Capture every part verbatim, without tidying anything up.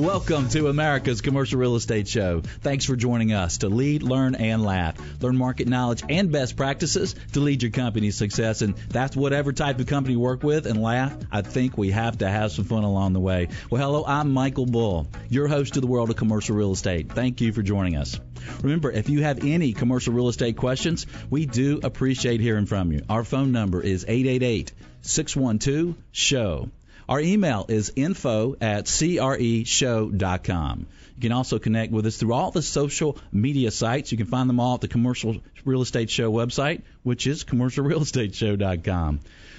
Welcome to America's Commercial Real Estate Show. Thanks for joining us to lead, learn, and laugh. Learn market knowledge and best practices to lead your company's success. And that's whatever type of company you work with, and laugh. I think we have to have some fun along the way. Well, hello, I'm Michael Bull, your host of the world of commercial real estate. Thank you for joining us. Remember, if you have any commercial real estate questions, we do appreciate hearing from you. Our phone number is eight eight eight, six one two, S H O W. Our email is info at C R E show dot com. You can also connect with us through all the social media sites. You can find them all at the Commercial Real Estate Show website, which is commercial real estate show dot com.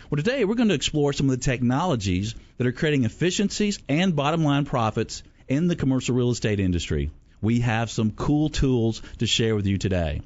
Well, today we're going to explore some of the technologies that are creating efficiencies and bottom-line profits in the commercial real estate industry. We have some cool tools to share with you today.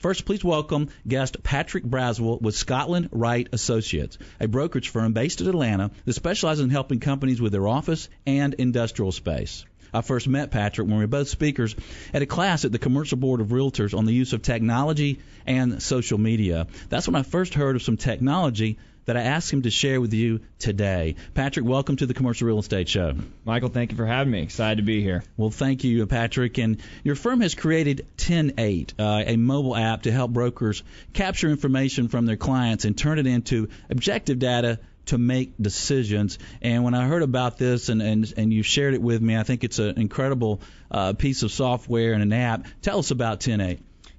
First, please welcome guest Patrick Braswell with Scotland Wright Associates, a brokerage firm based in Atlanta that specializes in helping companies with their office and industrial space. I first met Patrick when we were both speakers at a class at the Commercial Board of Realtors on the use of technology and social media. That's when I first heard of some technology that I asked him to share with you today. Patrick, welcome to the Commercial Real Estate Show. Michael, thank you for having me. Excited to be here. Well, thank you, Patrick. And your firm has created ten eight, uh, a mobile app to help brokers capture information from their clients and turn it into objective data to make decisions. And when I heard about this and, and, and you shared it with me, I think it's an incredible uh, piece of software and an app. Tell us about ten eight.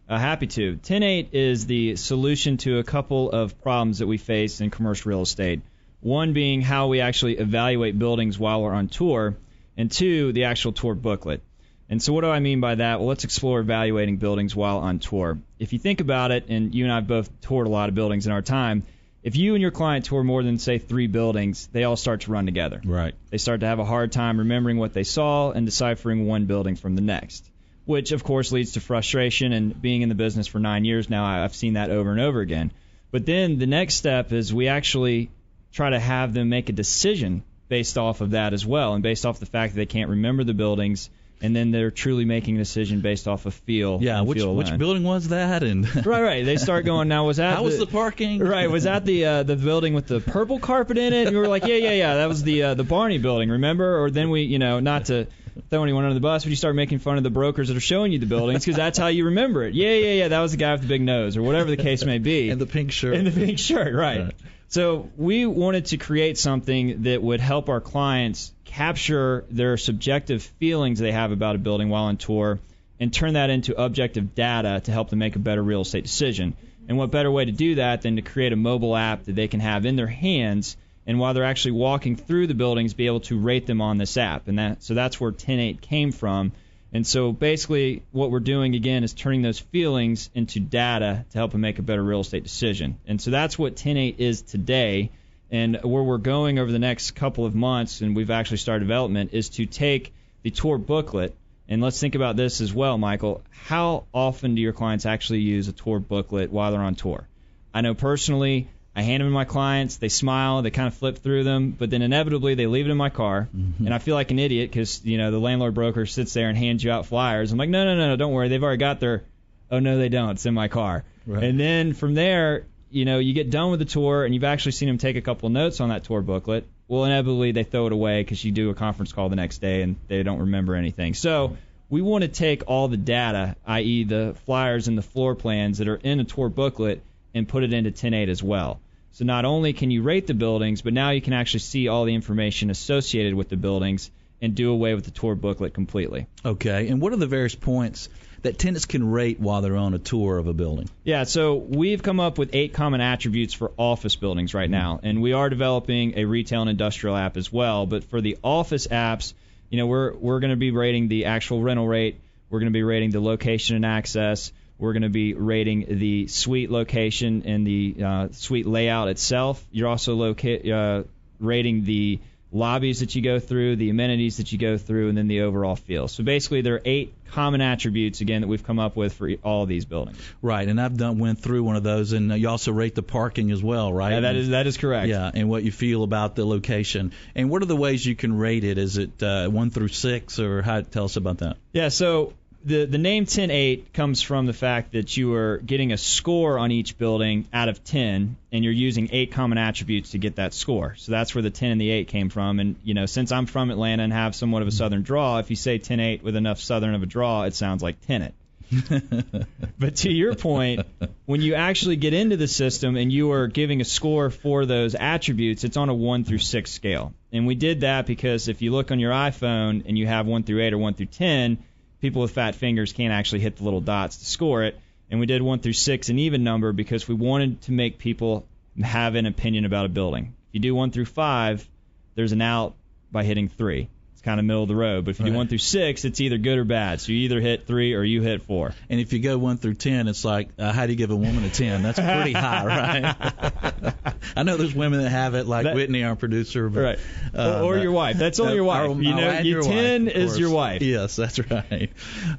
Uh, happy to. ten eight is the solution to a couple of problems that we face in commercial real estate. One being how we actually evaluate buildings while we're on tour, and two, the actual tour booklet. And so what do I mean by that? Well, let's explore evaluating buildings while on tour. If you think about it, and you and I both toured a lot of buildings in our time, if you and your client tour more than, say, three buildings, they all start to run together. Right. They start to have a hard time remembering what they saw and deciphering one building from the next, which, of course, leads to frustration. And being in the business for nine years now, I've seen that over and over again. But then the next step is we actually try to have them make a decision based off of that as well, and based off the fact that they can't remember the buildings, and then they're truly making a decision based off of feel. Yeah, which, feel which building was that? And right, right. They start going, now was that How the, was the parking? Right, was that the uh, the building with the purple carpet in it? And we were like, yeah, yeah, yeah, that was the uh, the Barney building, remember? Or then we, you know, not to throw anyone under the bus, but you start making fun of the brokers that are showing you the buildings because that's how you remember it. Yeah, yeah, yeah, that was the guy with the big nose or whatever the case may be. And the pink shirt. And the pink shirt, right. right. So we wanted to create something that would help our clients capture their subjective feelings they have about a building while on tour and turn that into objective data to help them make a better real estate decision. And what better way to do that than to create a mobile app that they can have in their hands, and while they're actually walking through the buildings, be able to rate them on this app. And that, so that's where ten eight came from. And so basically what we're doing, again, is turning those feelings into data to help them make a better real estate decision. And so that's what ten eight is today. And where we're going over the next couple of months, and we've actually started development, is to take the tour booklet. And let's think about this as well, Michael. How often do your clients actually use a tour booklet while they're on tour? I know personally, I hand them to my clients, they smile, they kind of flip through them, but then inevitably they leave it in my car, mm-hmm. and I feel like an idiot because, you know, the landlord broker sits there and hands you out flyers. I'm like, no, no, no, no, don't worry, they've already got their, oh, no, they don't, it's in my car. Right. And then from there, you know, you get done with the tour, and you've actually seen them take a couple notes on that tour booklet. Well, inevitably they throw it away because you do a conference call the next day, and they don't remember anything. So we want to take all the data, that is the flyers and the floor plans that are in a tour booklet, and put it into ten eight as well. So not only can you rate the buildings, but now you can actually see all the information associated with the buildings and do away with the tour booklet completely. Okay. And what are the various points that tenants can rate while they're on a tour of a building? Yeah. So we've come up with eight common attributes for office buildings right now. And we are developing a retail and industrial app as well. But for the office apps, you know, we're, we're going to be rating the actual rental rate. We're going to be rating the location and access. We're going to be rating the suite location and the uh, suite layout itself. You're also loca- uh, rating the lobbies that you go through, the amenities that you go through, and then the overall feel. So basically there are eight common attributes, again, that we've come up with for all of these buildings. Right, and I've done went through one of those, and you also rate the parking as well, right? Yeah, that is that is correct. Yeah, and what you feel about the location. And what are the ways you can rate it? Is it uh, one through six, or how, tell us about that? Yeah, so the the name ten eight comes from the fact that you are getting a score on each building out of ten, and you're using eight common attributes to get that score. So that's where the ten and the eight came from. And, you know, since I'm from Atlanta and have somewhat of a southern draw, if you say ten eight with enough southern of a draw, it sounds like tenant. But to your point, when you actually get into the system and you are giving a score for those attributes, it's on a one through six scale. And we did that because if you look on your iPhone and you have one through eight or one through ten, people with fat fingers can't actually hit the little dots to score it. And we did one through six, an even number, because we wanted to make people have an opinion about a building. If you do one through five, there's an out by hitting three. It's kind of middle of the road. But if you right. do one through six, it's either good or bad. So you either hit three or you hit four. And if you go one through ten, it's like, uh, how do you give a woman a ten? That's pretty high, right? I know there's women that have it, like that, Whitney, our producer. But, right. Uh, or, or your wife. That's only your wife. Our, you know, your ten wife, is your wife. Yes, that's right.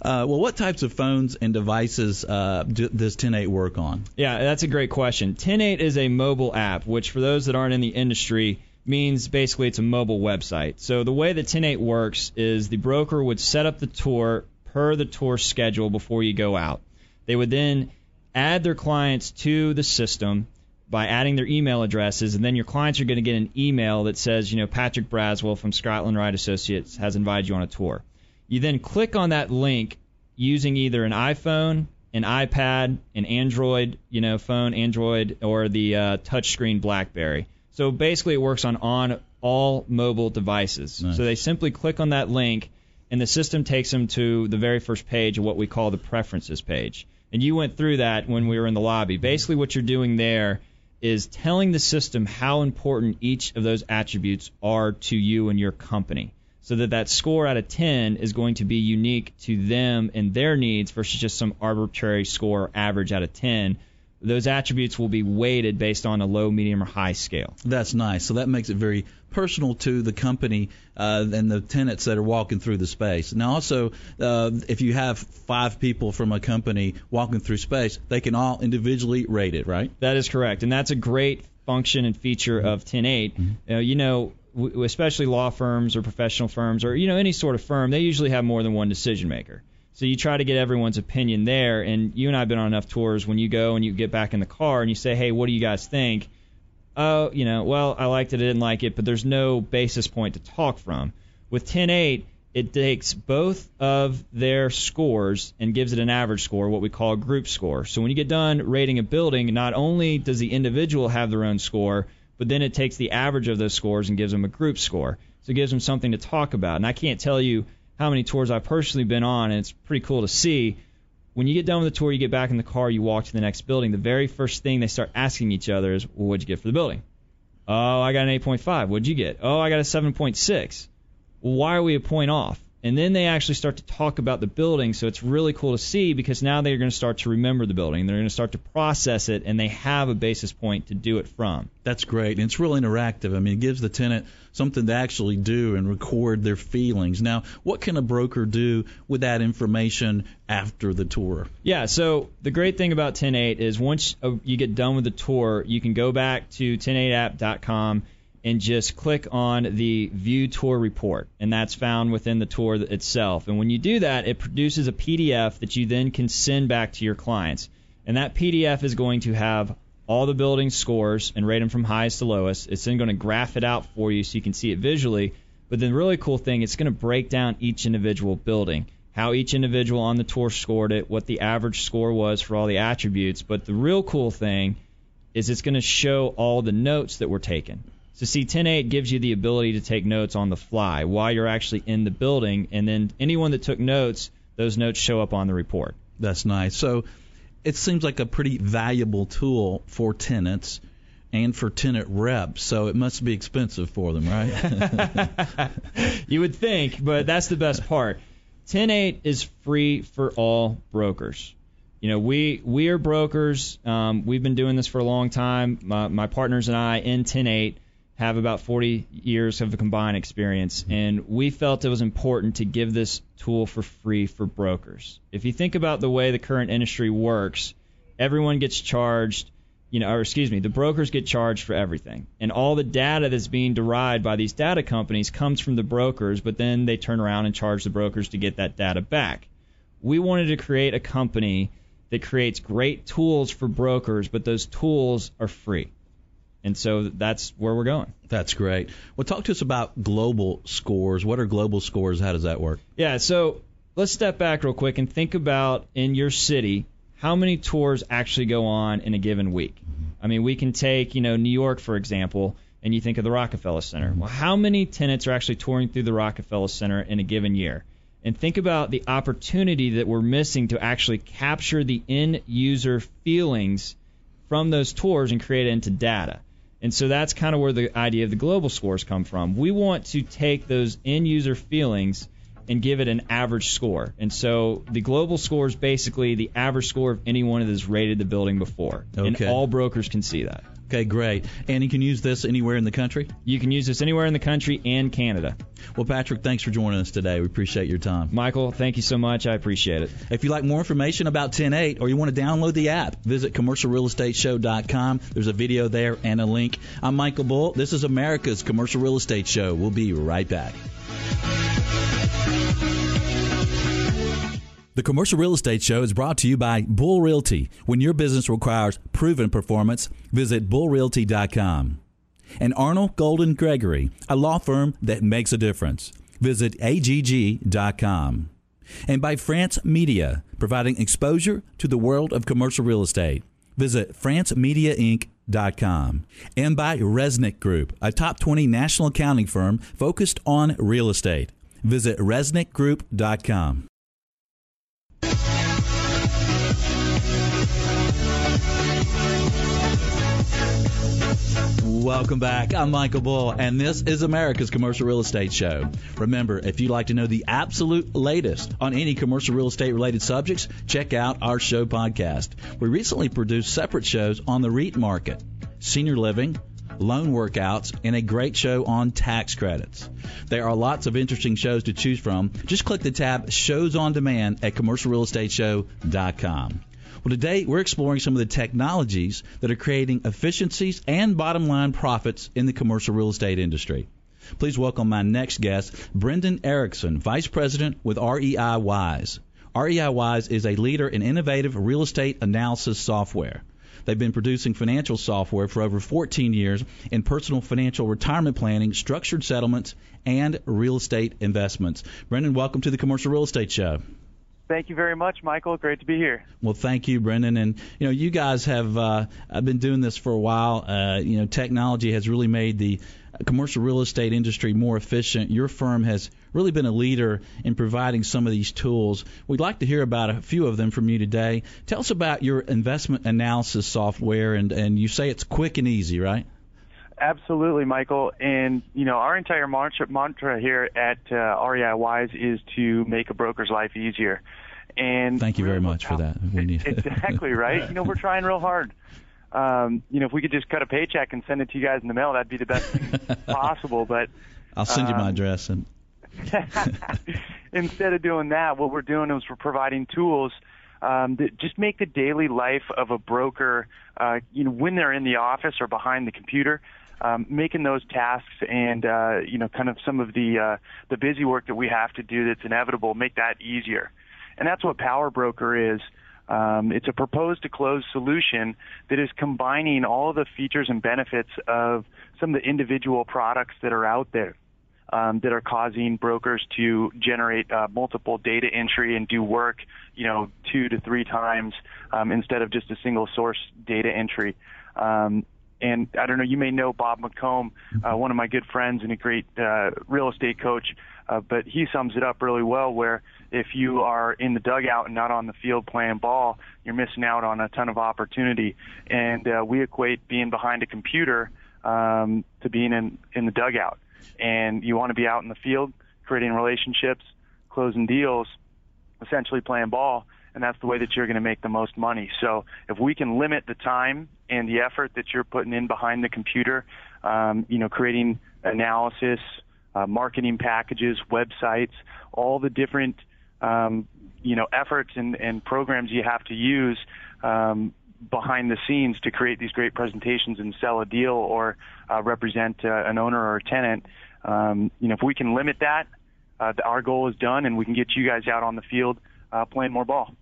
Uh, well, what types of phones and devices uh, do, does ten eight work on? Yeah, that's a great question. ten eight is a mobile app, which for those that aren't in the industry means basically it's a mobile website. So the way that ten eight works is the broker would set up the tour per the tour schedule before you go out. They would then add their clients to the system by adding their email addresses, and then your clients are going to get an email that says, you know, Patrick Braswell from Scotland Wright Associates has invited you on a tour. You then click on that link using either an iPhone, an iPad, an Android, you know, phone, Android, or the uh, touchscreen BlackBerry. So basically it works on, on all mobile devices. Nice. So they simply click on that link, and the system takes them to the very first page of what we call the preferences page. And you went through that when we were in the lobby. Basically what you're doing there is telling the system how important each of those attributes are to you and your company, so that that score out of ten is going to be unique to them and their needs versus just some arbitrary score average out of ten. Those attributes will be weighted based on a low, medium, or high scale. That's nice. So that makes it very personal to the company uh, and the tenants that are walking through the space. Now, also, uh, if you have five people from a company walking through space, they can all individually rate it, right? That is correct, and that's a great function and feature of ten eight. Mm-hmm. Uh, you know, w- especially law firms or professional firms or, you know, any sort of firm, they usually have more than one decision maker. So you try to get everyone's opinion there, and you and I have been on enough tours when you go and you get back in the car and you say, hey, what do you guys think? Oh, you know, well, I liked it, I didn't like it, but there's no basis point to talk from. With ten eight, it takes both of their scores and gives it an average score, what we call a group score. So when you get done rating a building, not only does the individual have their own score, but then it takes the average of those scores and gives them a group score. So it gives them something to talk about. And I can't tell you how many tours I've personally been on, and it's pretty cool to see. When you get done with the tour, you get back in the car, you walk to the next building, the very first thing they start asking each other is, well, what'd you get for the building? Oh, I got an eight point five. What'd you get? Oh, I got a seven point six. Well, why are we a point off? And then they actually start to talk about the building, so it's really cool to see, because now they're going to start to remember the building. They're going to start to process it, and they have a basis point to do it from. That's great, and it's real interactive. I mean, it gives the tenant something to actually do and record their feelings. Now, what can a broker do with that information after the tour? Yeah, so the great thing about ten eight is once you get done with the tour, you can go back to ten eight app dot com and just click on the View Tour Report, and that's found within the tour itself. And when you do that, it produces a P D F that you then can send back to your clients. And that P D F is going to have all the building scores and rate them from highest to lowest. It's then going to graph it out for you so you can see it visually. But the really cool thing, it's going to break down each individual building, how each individual on the tour scored it, what the average score was for all the attributes. But the real cool thing is it's going to show all the notes that were taken. So see, ten eight gives you the ability to take notes on the fly while you're actually in the building, and then anyone that took notes, those notes show up on the report. That's nice. So it seems like a pretty valuable tool for tenants and for tenant reps, so it must be expensive for them, right? You would think, but that's the best part. ten eight is free for all brokers. You know, we we are brokers. Um, we've been doing this for a long time. My, my partners and I in ten eight have about forty years of combined experience, and we felt it was important to give this tool for free for brokers. If you think about the way the current industry works, everyone gets charged, you know, or excuse me, the brokers get charged for everything. And all the data that's being derived by these data companies comes from the brokers, but then they turn around and charge the brokers to get that data back. we wanted to create a company that creates great tools for brokers, but those tools are free. And so that's where we're going. That's great. Well, talk to us about global scores. What are global scores? How does that work? Yeah, so let's step back real quick and think about in your city how many tours actually go on in a given week. I mean, we can take, you know, New York, for example, and you think of the Rockefeller Center. Well, how many tenants are actually touring through the Rockefeller Center in a given year? And think about the opportunity that we're missing to actually capture the end-user feelings from those tours and create it into data. And so that's kind of where the idea of the global scores come from. We want to take those end-user feelings and give it an average score. And so the global score is basically the average score of anyone that has rated the building before. Okay. And all brokers can see that. Okay, great. And you can use this anywhere in the country? You can use this anywhere in the country and Canada. Well, Patrick, thanks for joining us today. We appreciate your time. Michael, thank you so much. I appreciate it. If you'd like more information about ten eight or you want to download the app, visit commercial real estate show dot com. There's a video there and a link. I'm Michael Bull. This is America's Commercial Real Estate Show. We'll be right back. The Commercial Real Estate Show is brought to you by Bull Realty. When your business requires proven performance, visit bull realty dot com. And Arnold Golden Gregory, a law firm that makes a difference. Visit A G G dot com. And by France Media, providing exposure to the world of commercial real estate. Visit France Media Inc dot com. And by Resnick Group, a top twenty national accounting firm focused on real estate. Visit resnick group dot com. Welcome back. I'm Michael Bull, and this is America's Commercial Real Estate Show. Remember, if you'd like to know the absolute latest on any commercial real estate-related subjects, check out our show podcast. We recently produced separate shows on the REIT market, senior living, loan workouts, and a great show on tax credits. There are lots of interesting shows to choose from. Just click the tab Shows on Demand at commercial real estate show dot com. Well, today we're exploring some of the technologies that are creating efficiencies and bottom-line profits in the commercial real estate industry. Please welcome my next guest, Brendan Erickson, Vice President with R E I Wise. R E I Wise is a leader in innovative real estate analysis software. They've been producing financial software for over fourteen years in personal financial retirement planning, structured settlements, and real estate investments. Brendan, welcome to the Commercial Real Estate Show. Thank you very much, Michael. Great to be here. Well, thank you, Brendan. And, you know, you guys have uh, been doing this for a while. Uh, you know, technology has really made the commercial real estate industry more efficient. Your firm has really been a leader in providing some of these tools. We'd like to hear about a few of them from you today. Tell us about your investment analysis software, and, and you say it's quick and easy, right? Absolutely, Michael. And, you know, our entire mantra here at uh, R E I Wise is to make a broker's life easier. And thank you very much for that. We need exactly right. You know, we're trying real hard. Um, you know, if we could just cut a paycheck and send it to you guys in the mail, that'd be the best thing possible. But I'll send you um, my address. And instead of doing that, what we're doing is we're providing tools um, that just make the daily life of a broker, uh, you know, when they're in the office or behind the computer. Um, making those tasks and, uh, you know, kind of some of the uh, the busy work that we have to do that's inevitable, make that easier. And that's what Power Broker is. Um, it's a proposed-to-close solution that is combining all the features and benefits of some of the individual products that are out there um, that are causing brokers to generate uh, multiple data entry and do work, you know, two to three times um, instead of just a single-source data entry. Um And I don't know, you may know Bob McComb, uh, one of my good friends and a great uh, real estate coach, uh, but he sums it up really well where if you are in the dugout and not on the field playing ball, you're missing out on a ton of opportunity. And uh, we equate being behind a computer um, to being in, in the dugout. And you want to be out in the field, creating relationships, closing deals, essentially playing ball. And that's the way that you're going to make the most money. So if we can limit the time and the effort that you're putting in behind the computer, um, you know, creating analysis, uh, marketing packages, websites, all the different, um, you know, efforts and, and programs you have to use um, behind the scenes to create these great presentations and sell a deal or uh, represent uh, an owner or a tenant, um, you know, if we can limit that, uh, our goal is done and we can get you guys out on the field uh, playing more ball.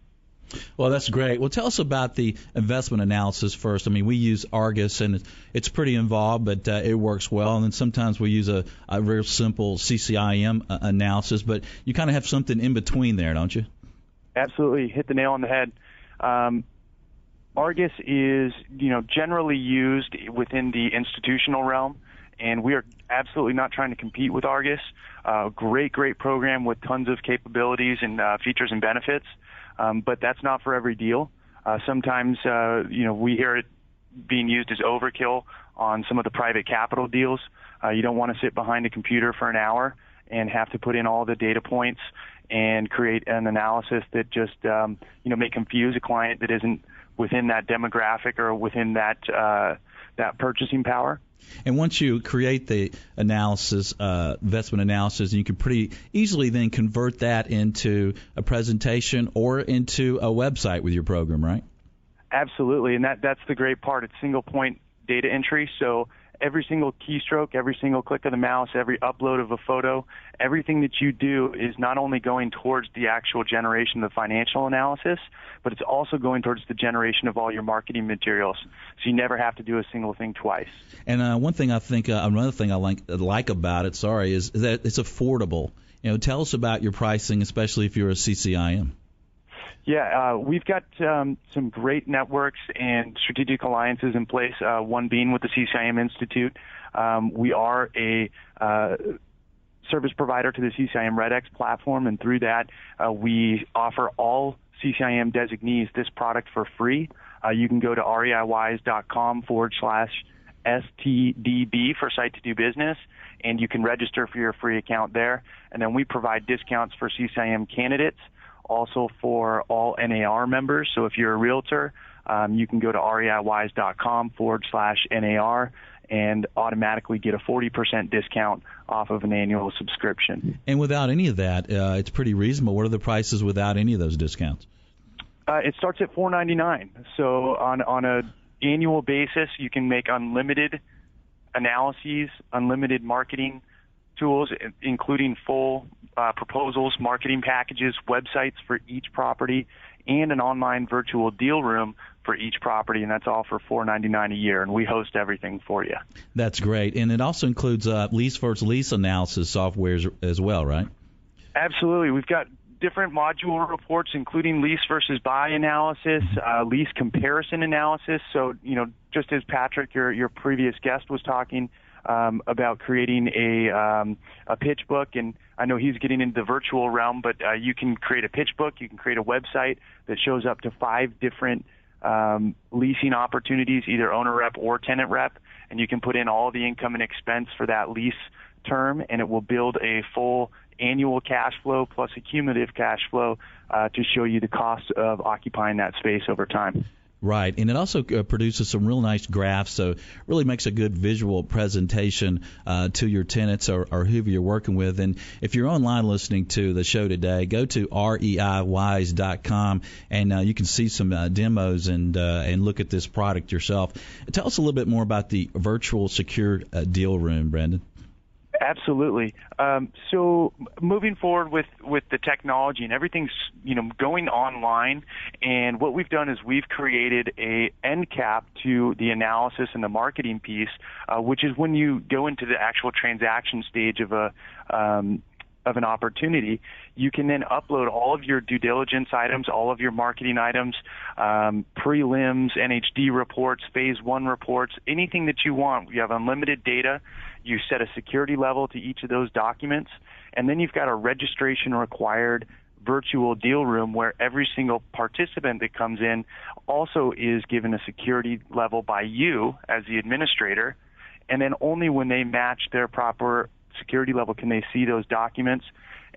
Well, that's great. Well, tell us about the investment analysis first. I mean, we use Argus, and it's pretty involved, but uh, it works well. And then sometimes we use a, a real simple C C I M uh, analysis, but you kind of have something in between there, don't you? Absolutely. Hit the nail on the head. Um, Argus is, you know, generally used within the institutional realm, and we are absolutely not trying to compete with Argus. Uh, great, great program with tons of capabilities and uh, features and benefits. Um, but that's not for every deal. Uh, sometimes, uh, you know, we hear it being used as overkill on some of the private capital deals. Uh, you don't want to sit behind a computer for an hour and have to put in all the data points and create an analysis that just, um, you know, may confuse a client that isn't within that demographic or within that uh, that purchasing power. And once you create the analysis, uh, investment analysis, you can pretty easily then convert that into a presentation or into a website with your program, right? Absolutely, and that, that's the great part. It's single-point data entry, so every single keystroke, every single click of the mouse, every upload of a photo, everything that you do is not only going towards the actual generation of the financial analysis, but it's also going towards the generation of all your marketing materials. So you never have to do a single thing twice. And uh, one thing I think, uh, another thing I like, like about it, sorry, is that it's affordable. You know, tell us about your pricing, especially if you're a C C I M. Yeah, uh, we've got um, some great networks and strategic alliances in place, uh, one being with the C C I M Institute. Um, we are a uh, service provider to the C C I M Red X platform, and through that, uh, we offer all C C I M designees this product for free. Uh, you can go to reiwise.com forward slash S T D B for Site to Do Business, and you can register for your free account there. And then we provide discounts for C C I M candidates, also for all N A R members. So if you're a realtor, um, you can go to reiwise.com forward slash N A R and automatically get a forty percent discount off of an annual subscription. And without any of that, uh, it's pretty reasonable. What are the prices without any of those discounts? Uh, it starts at four ninety-nine. So on on an annual basis, you can make unlimited analyses, unlimited marketing tools, including full uh, proposals, marketing packages, websites for each property, and an online virtual deal room for each property, and that's all for four ninety-nine a year, and we host everything for you. That's great, and it also includes uh, lease versus lease analysis software as well, right? Absolutely. We've got different module reports, including lease versus buy analysis, uh, lease comparison analysis. So, you know, just as Patrick, your your previous guest, was talking Um, about creating a um, a pitch book, and I know he's getting into the virtual realm, but uh, you can create a pitch book, you can create a website that shows up to five different um, leasing opportunities, either owner rep or tenant rep, and you can put in all the income and expense for that lease term, and it will build a full annual cash flow plus a cumulative cash flow uh, to show you the cost of occupying that space over time. Right, and it also uh, produces some real nice graphs, so really makes a good visual presentation uh, to your tenants or, or whoever you're working with. And if you're online listening to the show today, go to reiwise dot com, and uh, you can see some uh, demos and uh, and look at this product yourself. Tell us a little bit more about the virtual secure uh, deal room, Brendan. Absolutely. Um, so moving forward with, with the technology and everything's, you know, going online, and what we've done is we've created a end cap to the analysis and the marketing piece, uh, which is when you go into the actual transaction stage of a um, of an opportunity. You can then upload all of your due diligence items, all of your marketing items, um, prelims, N H D reports, phase one reports, anything that you want. You have unlimited data. You set a security level to each of those documents, and then you've got a registration required virtual deal room where every single participant that comes in also is given a security level by you as the administrator, and then only when they match their proper security level can they see those documents,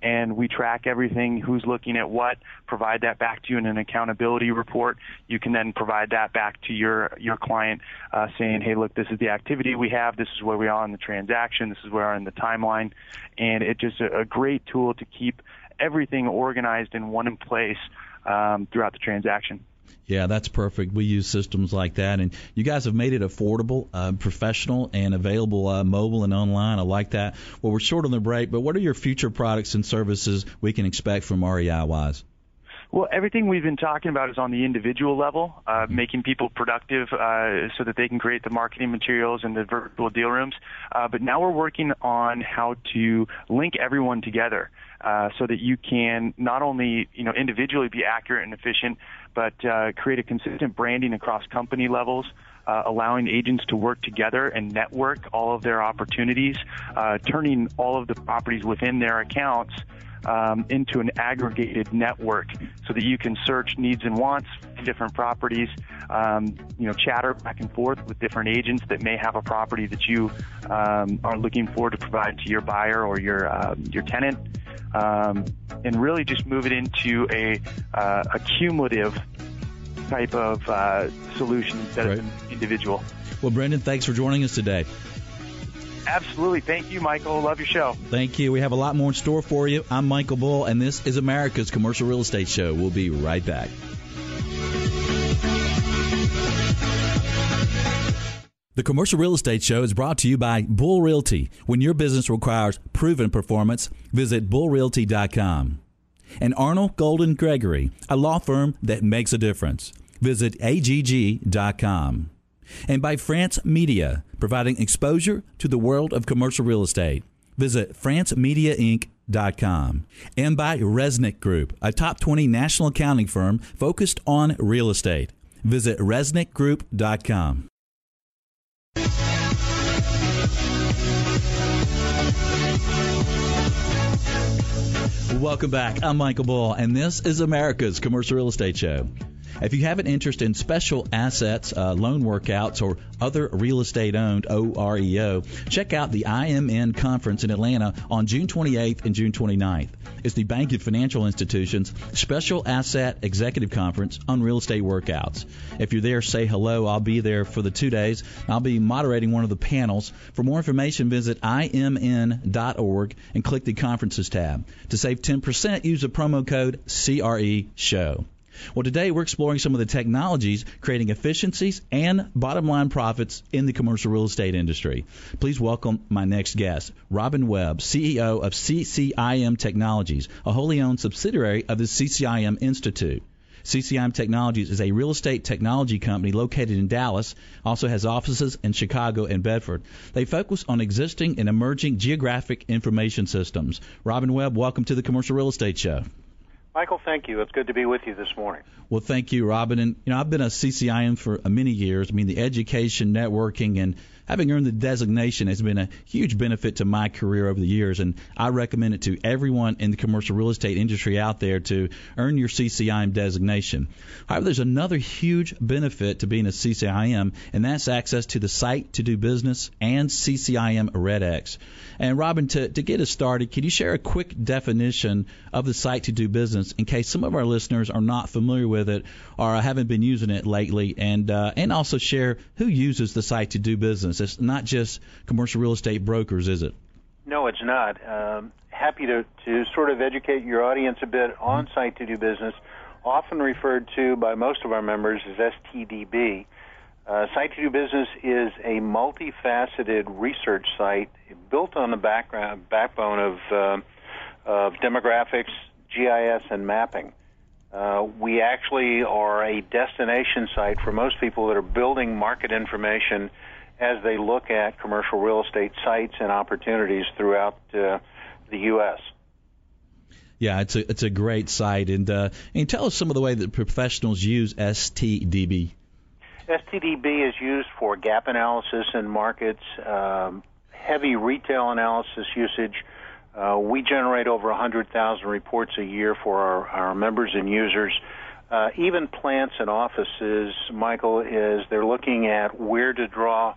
and we track everything, who's looking at what, provide that back to you in an accountability report. You can then provide that back to your your client uh, saying, hey, look, this is the activity we have, this is where we are in the transaction, this is where we are in the timeline, and it's just a, a great tool to keep everything organized in one place um, throughout the transaction. Yeah, that's perfect. We use systems like that, and you guys have made it affordable, uh, professional, and available uh, mobile and online. I like that. Well, we're short on the break, but what are your future products and services we can expect from REI Wise? Well, everything we've been talking about is on the individual level, uh, making people productive uh, so that they can create the marketing materials and the virtual deal rooms. Uh, but now we're working on how to link everyone together uh, so that you can not only, you know, individually be accurate and efficient, but uh, create a consistent branding across company levels, uh, allowing agents to work together and network all of their opportunities, uh, turning all of the properties within their accounts Um, into an aggregated network so that you can search needs and wants for different properties, um, you know, chatter back and forth with different agents that may have a property that you um, are looking for to provide to your buyer or your uh, your tenant, um, and really just move it into a, uh, a cumulative type of uh, solution instead right. of an individual. Well, Brendan, thanks for joining us today. Absolutely. Thank you, Michael. Love your show. Thank you. We have a lot more in store for you. I'm Michael Bull, and this is America's Commercial Real Estate Show. We'll be right back. The Commercial Real Estate Show is brought to you by Bull Realty. When your business requires proven performance, visit bull realty dot com. And Arnold Golden Gregory, a law firm that makes a difference. Visit A G G dot com. And by France Media, providing exposure to the world of commercial real estate. Visit france media inc dot com. And by Resnick Group, a top twenty national accounting firm focused on real estate. Visit resnick group dot com. Welcome back. I'm Michael Bull, and this is America's Commercial Real Estate Show. If you have an interest in special assets, uh, loan workouts, or other real estate-owned O R E O, check out the I M N Conference in Atlanta on June twenty-eighth and June twenty-ninth. It's the Bank and Financial Institution's Special Asset Executive Conference on Real Estate Workouts. If you're there, say hello. I'll be there for the two days. I'll be moderating one of the panels. For more information, visit I M N dot org and click the Conferences tab. To save ten percent, use the promo code C R E show. Well, today we're exploring some of the technologies creating efficiencies and bottom-line profits in the commercial real estate industry. Please welcome my next guest, Robin Webb, C E O of C C I M Technologies, a wholly owned subsidiary of the C C I M Institute. C C I M Technologies is a real estate technology company located in Dallas, also has offices in Chicago and Bedford. They focus on existing and emerging geographic information systems. Robin Webb, welcome to the Commercial Real Estate Show. Michael, thank you. It's good to be with you this morning. Well, thank you, Robin. And, you know, I've been a C C I M for many years. I mean, the education, networking, and having earned the designation has been a huge benefit to my career over the years, and I recommend it to everyone in the commercial real estate industry out there to earn your C C I M designation. However, there's another huge benefit to being a C C I M, and that's access to the Site to Do Business and C C I M Red X. And, Robin, to, to get us started, can you share a quick definition of the Site to Do Business in case some of our listeners are not familiar with it or haven't been using it lately, and, uh, and also share who uses the Site to Do Business? It's not just commercial real estate brokers, is it? No, it's not. Um, happy to, to sort of educate your audience a bit on Site to Do Business, often referred to by most of our members as S T D B. Uh, Site to Do Business is a multifaceted research site built on the background, backbone of, uh, of demographics, G I S, and mapping. Uh, we actually are a destination site for most people that are building market information as they look at commercial real estate sites and opportunities throughout uh, the U S Yeah, it's a it's a great site, and uh, and tell us some of the way that professionals use S T D B. S T D B is used for gap analysis in markets, um, heavy retail analysis usage. Uh, we generate over one hundred thousand reports a year for our, our members and users. Uh, even plants and offices, Michael, is they're looking at where to draw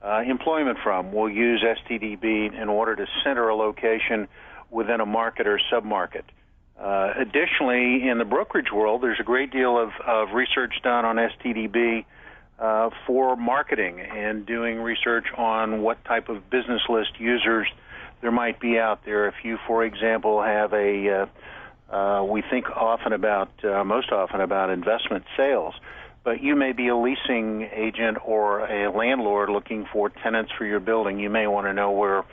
Uh, employment from. We'll use S T D B in order to center a location within a market or submarket. Uh, additionally, in the brokerage world, there's a great deal of, of research done on S T D B uh, for marketing and doing research on what type of business list users there might be out there. If you, for example, have a, uh, uh, we think often about, uh, most often about investment sales, but you may be a leasing agent or a landlord looking for tenants for your building. You may want to know where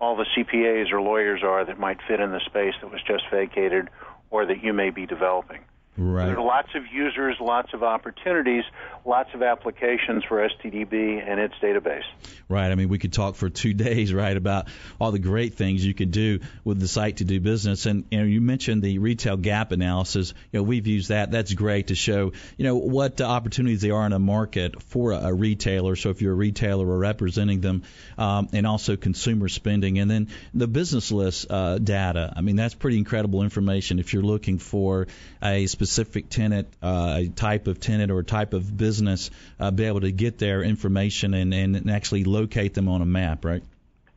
all the C P As or lawyers are that might fit in the space that was just vacated or that you may be developing. Right. There are lots of users, lots of opportunities, lots of applications for S T D B and its database. Right. I mean, we could talk for two days, right, about all the great things you can do with the Site to Do Business. And you know, you mentioned the retail gap analysis. You know, we've used that. That's great to show, you know, what opportunities there are in a market for a, a retailer. So if you're a retailer, we're representing them, um, and also consumer spending. And then the business list uh, data. I mean, that's pretty incredible information if you're looking for a specific specific tenant, uh, a type of tenant or type of business, uh, be able to get their information and, and actually locate them on a map, right?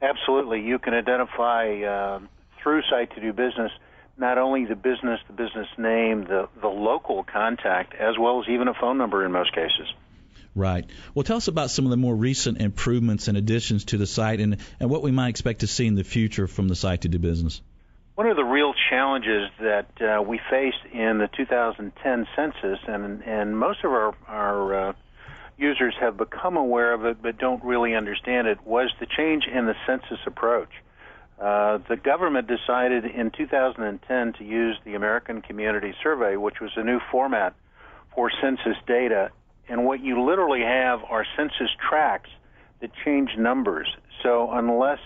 Absolutely. You can identify uh, through Site to Do Business not only the business, the business name, the, the local contact, as well as even a phone number in most cases. Right. Well, tell us about some of the more recent improvements and additions to the site and, and what we might expect to see in the future from the Site to Do Business. One of the real challenges that uh, we faced in the two thousand ten census, and and most of our, our uh, users have become aware of it but don't really understand it, was the change in the census approach. Uh, the government decided in two thousand ten to use the American Community Survey, which was a new format for census data, and what you literally have are census tracts that change numbers. So unless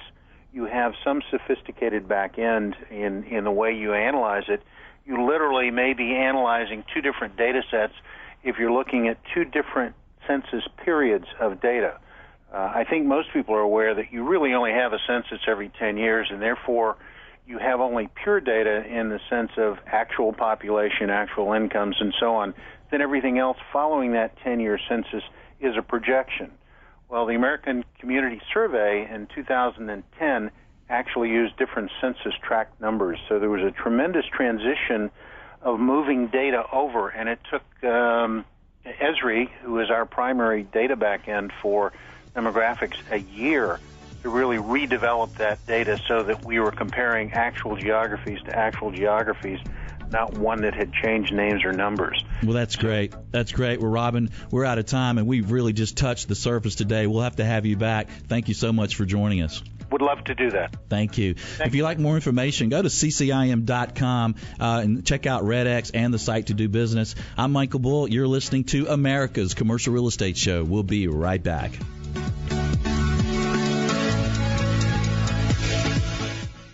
you have some sophisticated back end in, in the way you analyze it, you literally may be analyzing two different data sets if you're looking at two different census periods of data. Uh, I think most people are aware that you really only have a census every ten years, and therefore you have only pure data in the sense of actual population, actual incomes, and so on. Then everything else following that ten-year census is a projection. Well, the American Community Survey in two thousand ten actually used different census tract numbers. So there was a tremendous transition of moving data over, and it took um, Esri, who is our primary data backend for demographics, a year to really redevelop that data so that we were comparing actual geographies to actual geographies, not one that had changed names or numbers. Well, that's great. That's great. Well, Robin, we're out of time, and we've really just touched the surface today. We'll have to have you back. Thank you so much for joining us. Would love to do that. Thank you. Thank if you'd like more information, go to C C I M dot com uh, and check out Red X and the Site to Do Business. I'm Michael Bull. You're listening to America's Commercial Real Estate Show. We'll be right back.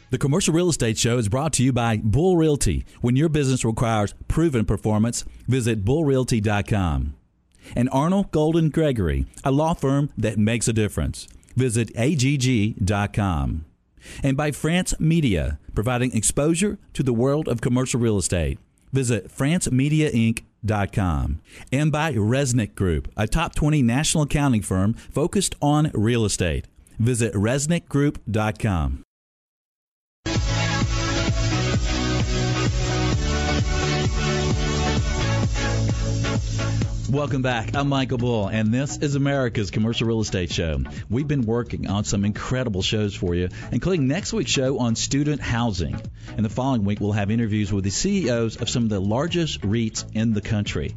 The Commercial Real Estate Show is brought to you by Bull Realty. When your business requires proven performance, visit bull realty dot com. And Arnold Golden Gregory, a law firm that makes a difference. Visit A G G dot com. And by France Media, providing exposure to the world of commercial real estate. Visit France Media Inc dot com. And by Resnick Group, a top twenty national accounting firm focused on real estate. Visit Resnick Group dot com. Welcome back. I'm Michael Bull, and this is America's Commercial Real Estate Show. We've been working on some incredible shows for you, including next week's show on student housing. And the following week, we'll have interviews with the C E Os of some of the largest REITs in the country.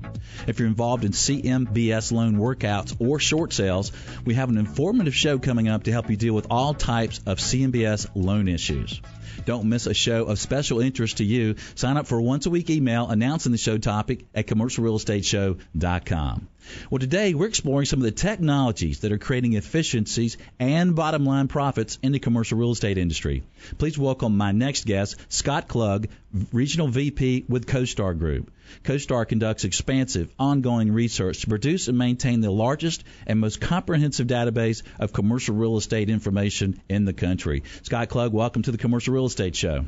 If you're involved in C M B S loan workouts or short sales, we have an informative show coming up to help you deal with all types of C M B S loan issues. Don't miss a show of special interest to you. Sign up for a once-a-week email announcing the show topic at commercial real estate show dot com. Well, today we're exploring some of the technologies that are creating efficiencies and bottom-line profits in the commercial real estate industry. Please welcome my next guest, Scott Klug, Regional V P with CoStar Group. CoStar conducts expansive, ongoing research to produce and maintain the largest and most comprehensive database of commercial real estate information in the country. Scott Klug, welcome to the Commercial Real Estate Show.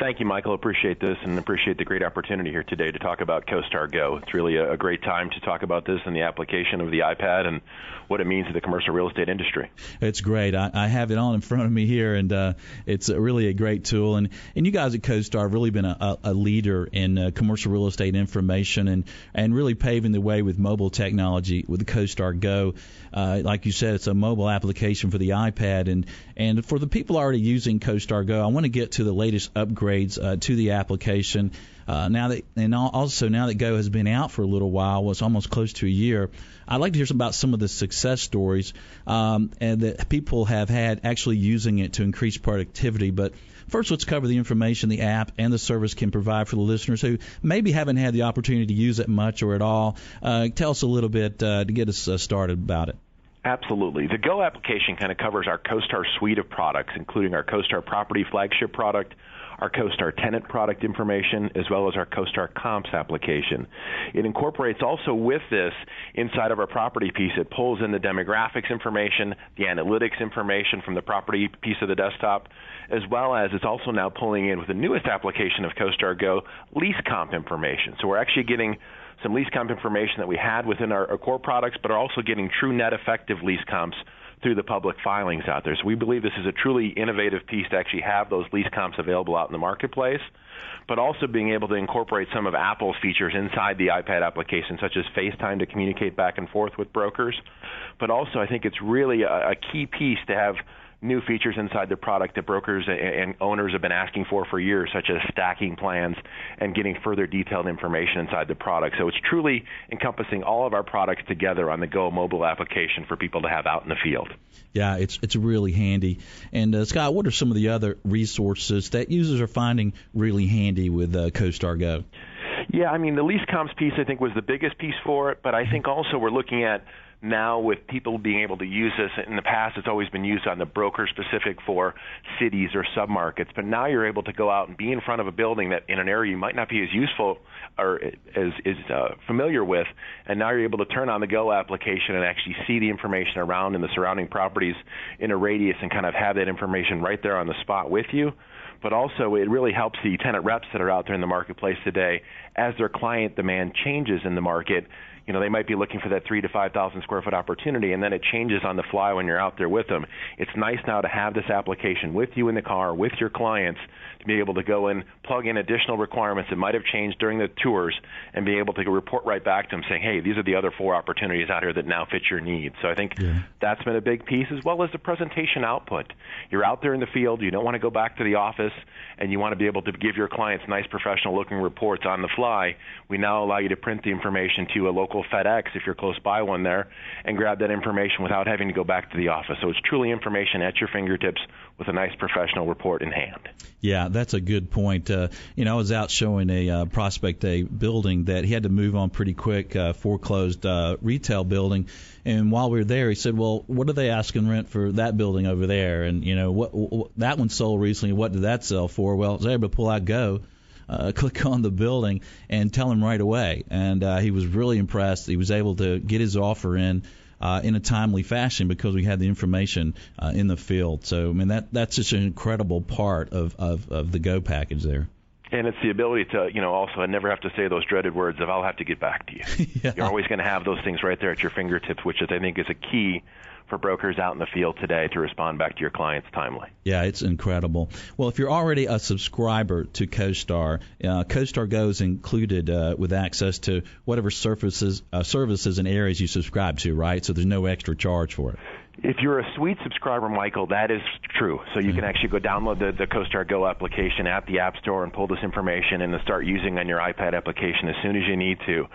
Thank you, Michael. Appreciate this and appreciate the great opportunity here today to talk about CoStar Go. It's really a great time to talk about this and the application of the iPad and what it means to the commercial real estate industry. It's great. I, I have it on in front of me here, and uh, it's a, really a great tool. And, and you guys at CoStar have really been a, a leader in uh, commercial real estate information and, and really paving the way with mobile technology with CoStar Go. Uh, like you said, it's a mobile application for the iPad. And, and for the people already using CoStar Go, I want to get to the latest upgrade upgrades uh, to the application. Uh, now that and also now that Go has been out for a little while, well, it's almost close to a year. I'd like to hear about some of the success stories um, and that people have had actually using it to increase productivity. But first, let's cover the information the app and the service can provide for the listeners who maybe haven't had the opportunity to use it much or at all. Uh, tell us a little bit uh, to get us uh, started about it. Absolutely. The Go application kind of covers our CoStar suite of products, including our CoStar Property flagship product, our CoStar Tenant product information, as well as our CoStar Comps application. It incorporates also with this, inside of our property piece, it pulls in the demographics information, the analytics information from the property piece of the desktop, as well as it's also now pulling in with the newest application of CoStar Go, lease comp information. So we're actually getting some lease comp information that we had within our, our core products, but are also getting true net effective lease comps through the public filings out there. So we believe this is a truly innovative piece to actually have those lease comps available out in the marketplace, but also being able to incorporate some of Apple's features inside the iPad application, such as FaceTime to communicate back and forth with brokers. But also I think it's really a, a key piece to have new features inside the product that brokers and owners have been asking for for years, such as stacking plans and getting further detailed information inside the product. So it's truly encompassing all of our products together on the Go mobile application for people to have out in the field. Yeah, it's it's really handy. And, uh, Scott, what are some of the other resources that users are finding really handy with uh, CoStar Go? Yeah, I mean, the lease comps piece, I think, was the biggest piece for it, but I think also we're looking at now with people being able to use this. In the past, it's always been used on the broker specific for cities or submarkets, but now you're able to go out and be in front of a building that in an area you might not be as useful or as is uh, familiar with, and now you're able to turn on the Go application and actually see the information around in the surrounding properties in a radius and kind of have that information right there on the spot with you. But also it really helps the tenant reps that are out there in the marketplace today as their client demand changes in the market. You know, they might be looking for that three to five thousand square foot opportunity, and then it changes on the fly when you're out there with them. It's nice now to have this application with you in the car, with your clients, to be able to go and plug in additional requirements that might have changed during the tours, and be able to report right back to them saying, "Hey, these are the other four opportunities out here that now fit your needs." So I think yeah. that's been a big piece, as well as the presentation output. You're out there in the field, you don't want to go back to the office, and you want to be able to give your clients nice, professional-looking reports on the fly. We now allow you to print the information to a local FedEx if you're close by one there and grab that information without having to go back to the office. So it's truly information at your fingertips with a nice professional report in hand. Yeah, that's a good point. Uh, you know, I was out showing a uh, prospect a building that he had to move on pretty quick, uh, foreclosed uh, retail building. And while we were there, he said, well, what are they asking rent for that building over there? And, you know, what, what that one sold recently. What did that sell for? Well, I was able to pull out Go. Uh, click on the building and tell him right away. And uh, he was really impressed. He was able to get his offer in uh, in a timely fashion because we had the information uh, in the field. So, I mean, that that's just an incredible part of, of, of the Go package there. And it's the ability to, you know, also I never have to say those dreaded words of I'll have to get back to you. yeah. You're always going to have those things right there at your fingertips, which is, I think is a key for brokers out in the field today to respond back to your clients timely. Yeah, it's incredible. Well, if you're already a subscriber to CoStar, uh, CoStar Go is included uh, with access to whatever services, uh, services and areas you subscribe to, right? So there's no extra charge for it. If you're a Suite subscriber, Michael, that is true. So you can actually go download the, the CoStar Go application at the App Store and pull this information and then start using on your iPad application as soon as you need to.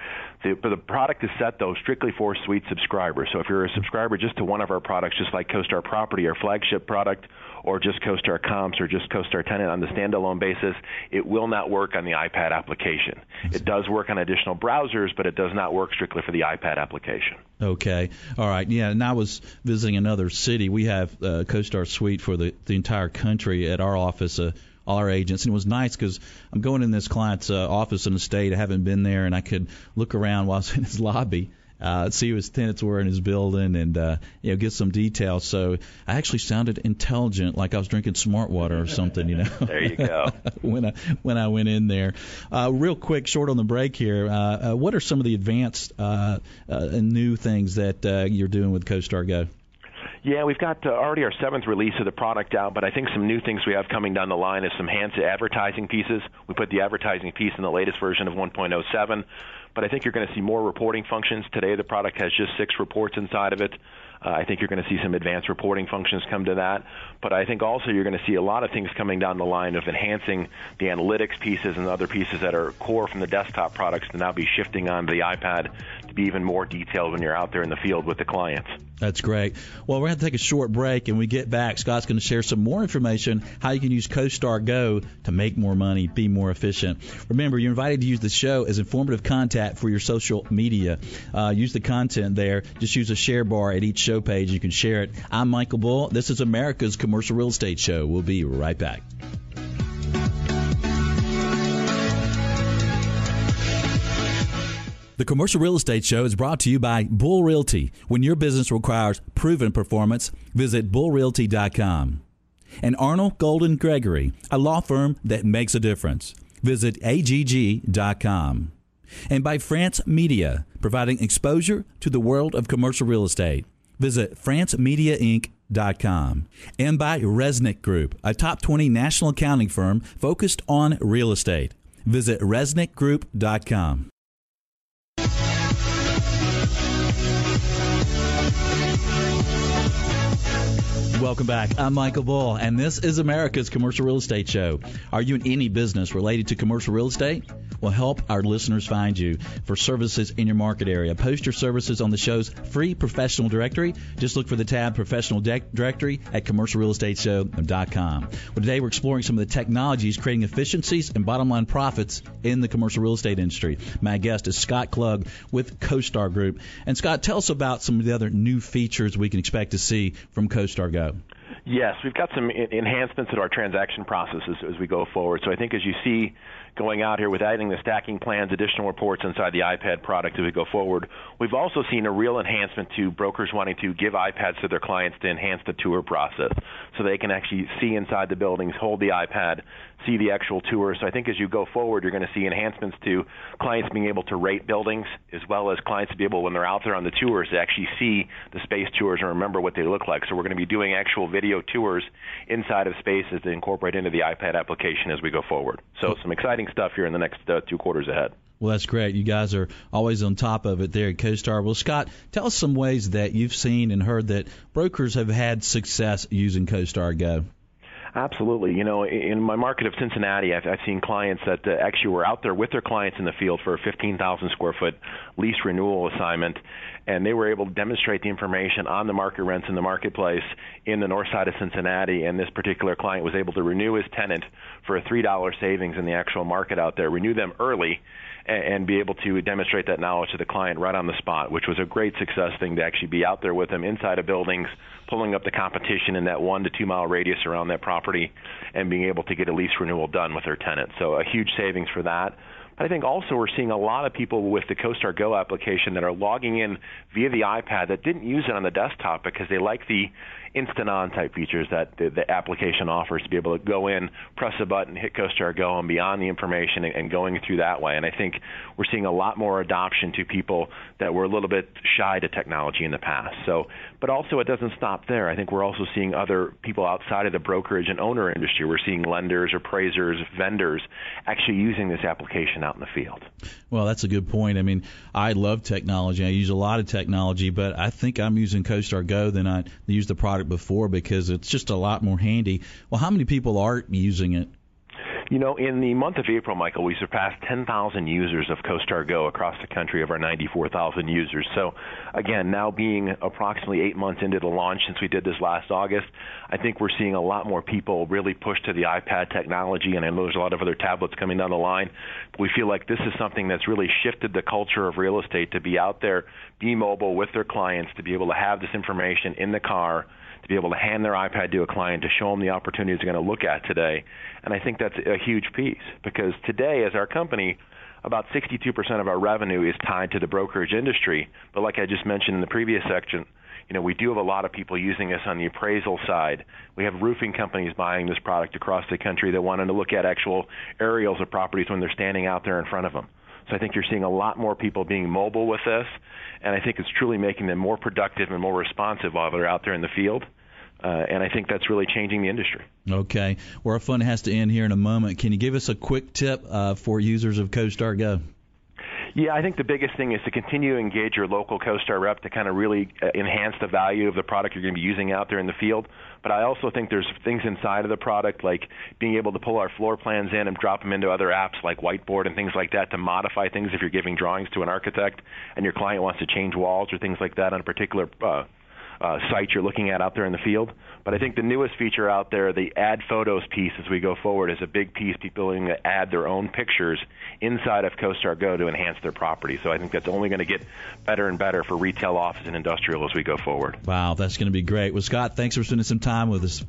The, but the product is set, though, strictly for Suite subscribers. So if you're a subscriber just to one of our products, just like CoStar Property, our flagship product, or just CoStar Comps or just CoStar Tenant on the standalone basis, it will not work on the iPad application. It does work on additional browsers, but it does not work strictly for the iPad application. Okay. All right. Yeah, and I was visiting another city. We have uh, CoStar Suite for the, the entire country at our office, uh, all our agents. And it was nice because I'm going in this client's uh, office in the state. I haven't been there, and I could look around while I was in his lobby. Uh, see what his tenants were in his building and, uh, you know, get some details. So I actually sounded intelligent, like I was drinking smart water or something, you know. There you go. when, I, when I went in there. Uh, real quick, short on the break here, uh, uh, what are some of the advanced uh, uh, new things that uh, you're doing with CoStar Go? Yeah, we've got uh, already our seventh release of the product out, but I think some new things we have coming down the line is some enhanced advertising pieces. We put the advertising piece in the latest version of one point oh seven, but I think you're going to see more reporting functions. Today the product has just six reports inside of it. Uh, I think you're going to see some advanced reporting functions come to that. But I think also you're going to see a lot of things coming down the line of enhancing the analytics pieces and other pieces that are core from the desktop products to now be shifting onto the iPad to be even more detailed when you're out there in the field with the clients. That's great. Well, we're going to take a short break, and we get back, Scott's going to share some more information how you can use CoStar Go to make more money, be more efficient. Remember, you're invited to use the show as informative content for your social media. Uh, use the content there. Just use a share bar at each show page. You can share it. I'm Michael Bull. This is America's Commercial Real Estate Show. We'll be right back. The Commercial Real Estate Show is brought to you by Bull Realty. When your business requires proven performance, visit bull realty dot com. And Arnold Golden Gregory, a law firm that makes a difference. Visit A G G dot com. And by France Media, providing exposure to the world of commercial real estate. Visit France Media Inc dot com. And by Resnick Group, a top twenty national accounting firm focused on real estate. Visit Resnick Group dot com. Welcome back. I'm Michael Bull, and this is America's Commercial Real Estate Show. Are you in any business related to commercial real estate? We'll help our listeners find you for services in your market area. Post your services on the show's free professional directory. Just look for the tab Professional Directory at commercial real estate show dot com. Well, today we're exploring some of the technologies creating efficiencies and bottom-line profits in the commercial real estate industry. My guest is Scott Klug with CoStar Group. And, Scott, tell us about some of the other new features we can expect to see from CoStar Go. Yes, we've got some enhancements in our transaction processes as we go forward. So I think as you see going out here with adding the stacking plans, additional reports inside the iPad product as we go forward, we've also seen a real enhancement to brokers wanting to give iPads to their clients to enhance the tour process so they can actually see inside the buildings, hold the iPad, see the actual tour. So I think as you go forward, you're going to see enhancements to clients being able to rate buildings as well as clients to be able, when they're out there on the tours, to actually see the space tours and remember what they look like. So we're going to be doing actual video tours inside of spaces to incorporate into the iPad application as we go forward. So some exciting stuff here in the next uh, two quarters ahead. Well, that's great. You guys are always on top of it there at CoStar. Well, Scott, tell us some ways that you've seen and heard that brokers have had success using CoStar Go. Absolutely. You know, in my market of Cincinnati, I've, I've seen clients that uh, actually were out there with their clients in the field for a fifteen thousand square foot lease renewal assignment, and they were able to demonstrate the information on the market rents in the marketplace in the north side of Cincinnati, and this particular client was able to renew his tenant for a three dollar savings in the actual market out there, renew them early, and be able to demonstrate that knowledge to the client right on the spot, which was a great success thing to actually be out there with them inside of buildings, pulling up the competition in that one to two mile radius around that property and being able to get a lease renewal done with their tenant. So a huge savings for that. But I think also we're seeing a lot of people with the CoStar Go application that are logging in via the iPad that didn't use it on the desktop because they like the instant-on type features that the, the application offers to be able to go in, press a button, hit CoStar Go, and be on the information and, and going through that way. And I think we're seeing a lot more adoption to people that were a little bit shy to technology in the past. So, but also it doesn't stop there. I think we're also seeing other people outside of the brokerage and owner industry. We're seeing lenders, appraisers, vendors actually using this application out in the field. Well, that's a good point. I mean, I love technology. I use a lot of technology, but I think I'm using CoStar Go than I use the product before because it's just a lot more handy. Well, how many people are using it? You know, in the month of April, Michael, we surpassed ten thousand users of CoStar Go across the country of our ninety-four thousand users. So, again, now being approximately eight months into the launch since we did this last August, I think we're seeing a lot more people really push to the iPad technology, and I know there's a lot of other tablets coming down the line. But we feel like this is something that's really shifted the culture of real estate to be out there, be mobile with their clients, to be able to have this information in the car, to be able to hand their iPad to a client to show them the opportunities they're going to look at today. And I think that's a huge piece because today as our company, about sixty-two percent of our revenue is tied to the brokerage industry. But like I just mentioned in the previous section, you know, we do have a lot of people using us on the appraisal side. We have roofing companies buying this product across the country that wanted to look at actual aerials of properties when they're standing out there in front of them. So I think you're seeing a lot more people being mobile with this, and I think it's truly making them more productive and more responsive while they're out there in the field. Uh, and I think that's really changing the industry. Okay. Well, our fun has to end here in a moment. Can you give us a quick tip uh, for users of CoStar Go? Yeah, I think the biggest thing is to continue to engage your local CoStar rep to kind of really enhance the value of the product you're going to be using out there in the field. But I also think there's things inside of the product, like being able to pull our floor plans in and drop them into other apps like Whiteboard and things like that to modify things if you're giving drawings to an architect and your client wants to change walls or things like that on a particular uh, uh, site you're looking at out there in the field. But I think the newest feature out there, the add photos piece as we go forward, is a big piece. People are going to add their own pictures inside of CoStar Go to enhance their property. So I think that's only going to get better and better for retail, office, and industrial as we go forward. Wow, that's going to be great. Well, Scott, thanks for spending some time with us.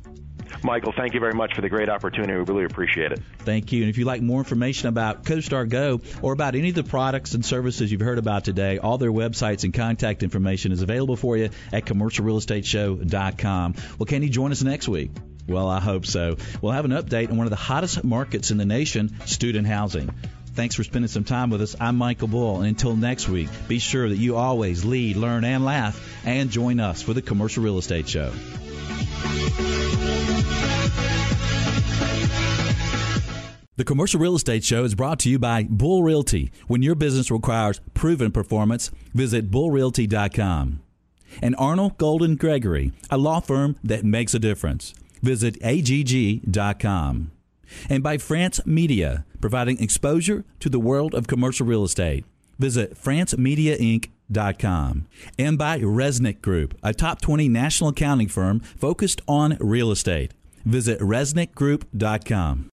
Michael, thank you very much for the great opportunity. We really appreciate it. Thank you. And if you'd like more information about CoStar Go or about any of the products and services you've heard about today, all their websites and contact information is available for you at commercial real estate show dot com. Well, can you join us next week? Well, I hope so. We'll have an update on one of the hottest markets in the nation, student housing. Thanks for spending some time with us. I'm Michael Bull, and until next week, be sure that you always lead, learn, and laugh, and join us for the Commercial Real Estate Show. The Commercial Real Estate Show is brought to you by Bull Realty. When your business requires proven performance, visit bull realty dot com. And Arnold Golden Gregory, a law firm that makes a difference. Visit A G G dot com. And by France Media, providing exposure to the world of commercial real estate. Visit france media inc dot com. And by Resnick Group, a top twenty national accounting firm focused on real estate. Visit resnick group dot com.